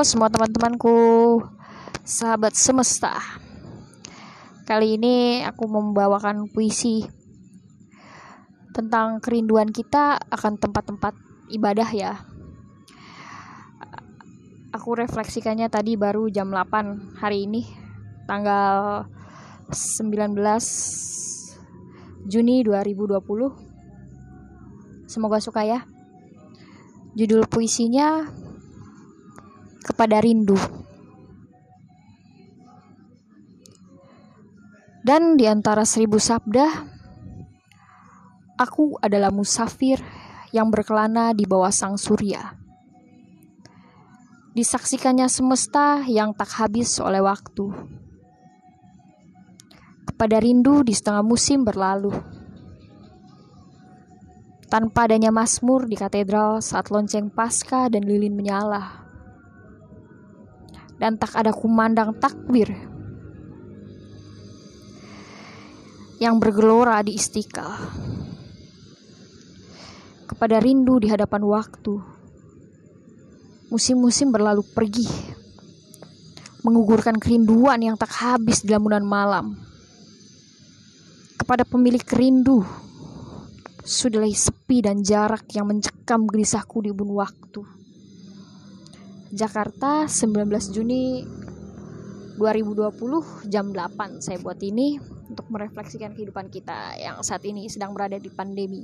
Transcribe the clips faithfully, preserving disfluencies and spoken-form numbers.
Halo semua teman-temanku, sahabat semesta. Kali ini aku membawakan puisi tentang kerinduan kita akan tempat-tempat ibadah ya. Aku refleksikannya tadi baru jam delapan hari ini, tanggal sembilan belas Juni dua ribu dua puluh. Semoga suka ya. Judul puisinya Kepada Rindu. Dan di antara seribu sabda, aku adalah musafir yang berkelana di bawah sang surya. Disaksikannya semesta yang tak habis oleh waktu. Kepada rindu di setengah musim berlalu. Tanpa adanya mazmur di katedral saat lonceng Paskah dan lilin menyala. Dan tak ada kumandang takbir yang bergelora di Istiqlal. Kepada rindu di hadapan waktu, musim-musim berlalu pergi, menggugurkan kerinduan yang tak habis di lamunan malam. Kepada pemilik rindu, sudahlah sepi dan jarak yang mencekam gelisahku di ubun waktu. Jakarta, sembilan belas Juni dua ribu dua puluh, jam delapan saya buat ini untuk merefleksikan kehidupan kita yang saat ini sedang berada di pandemi.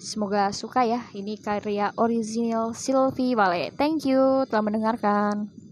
Semoga suka ya. Ini karya original Sylvie Wale. Thank you telah mendengarkan.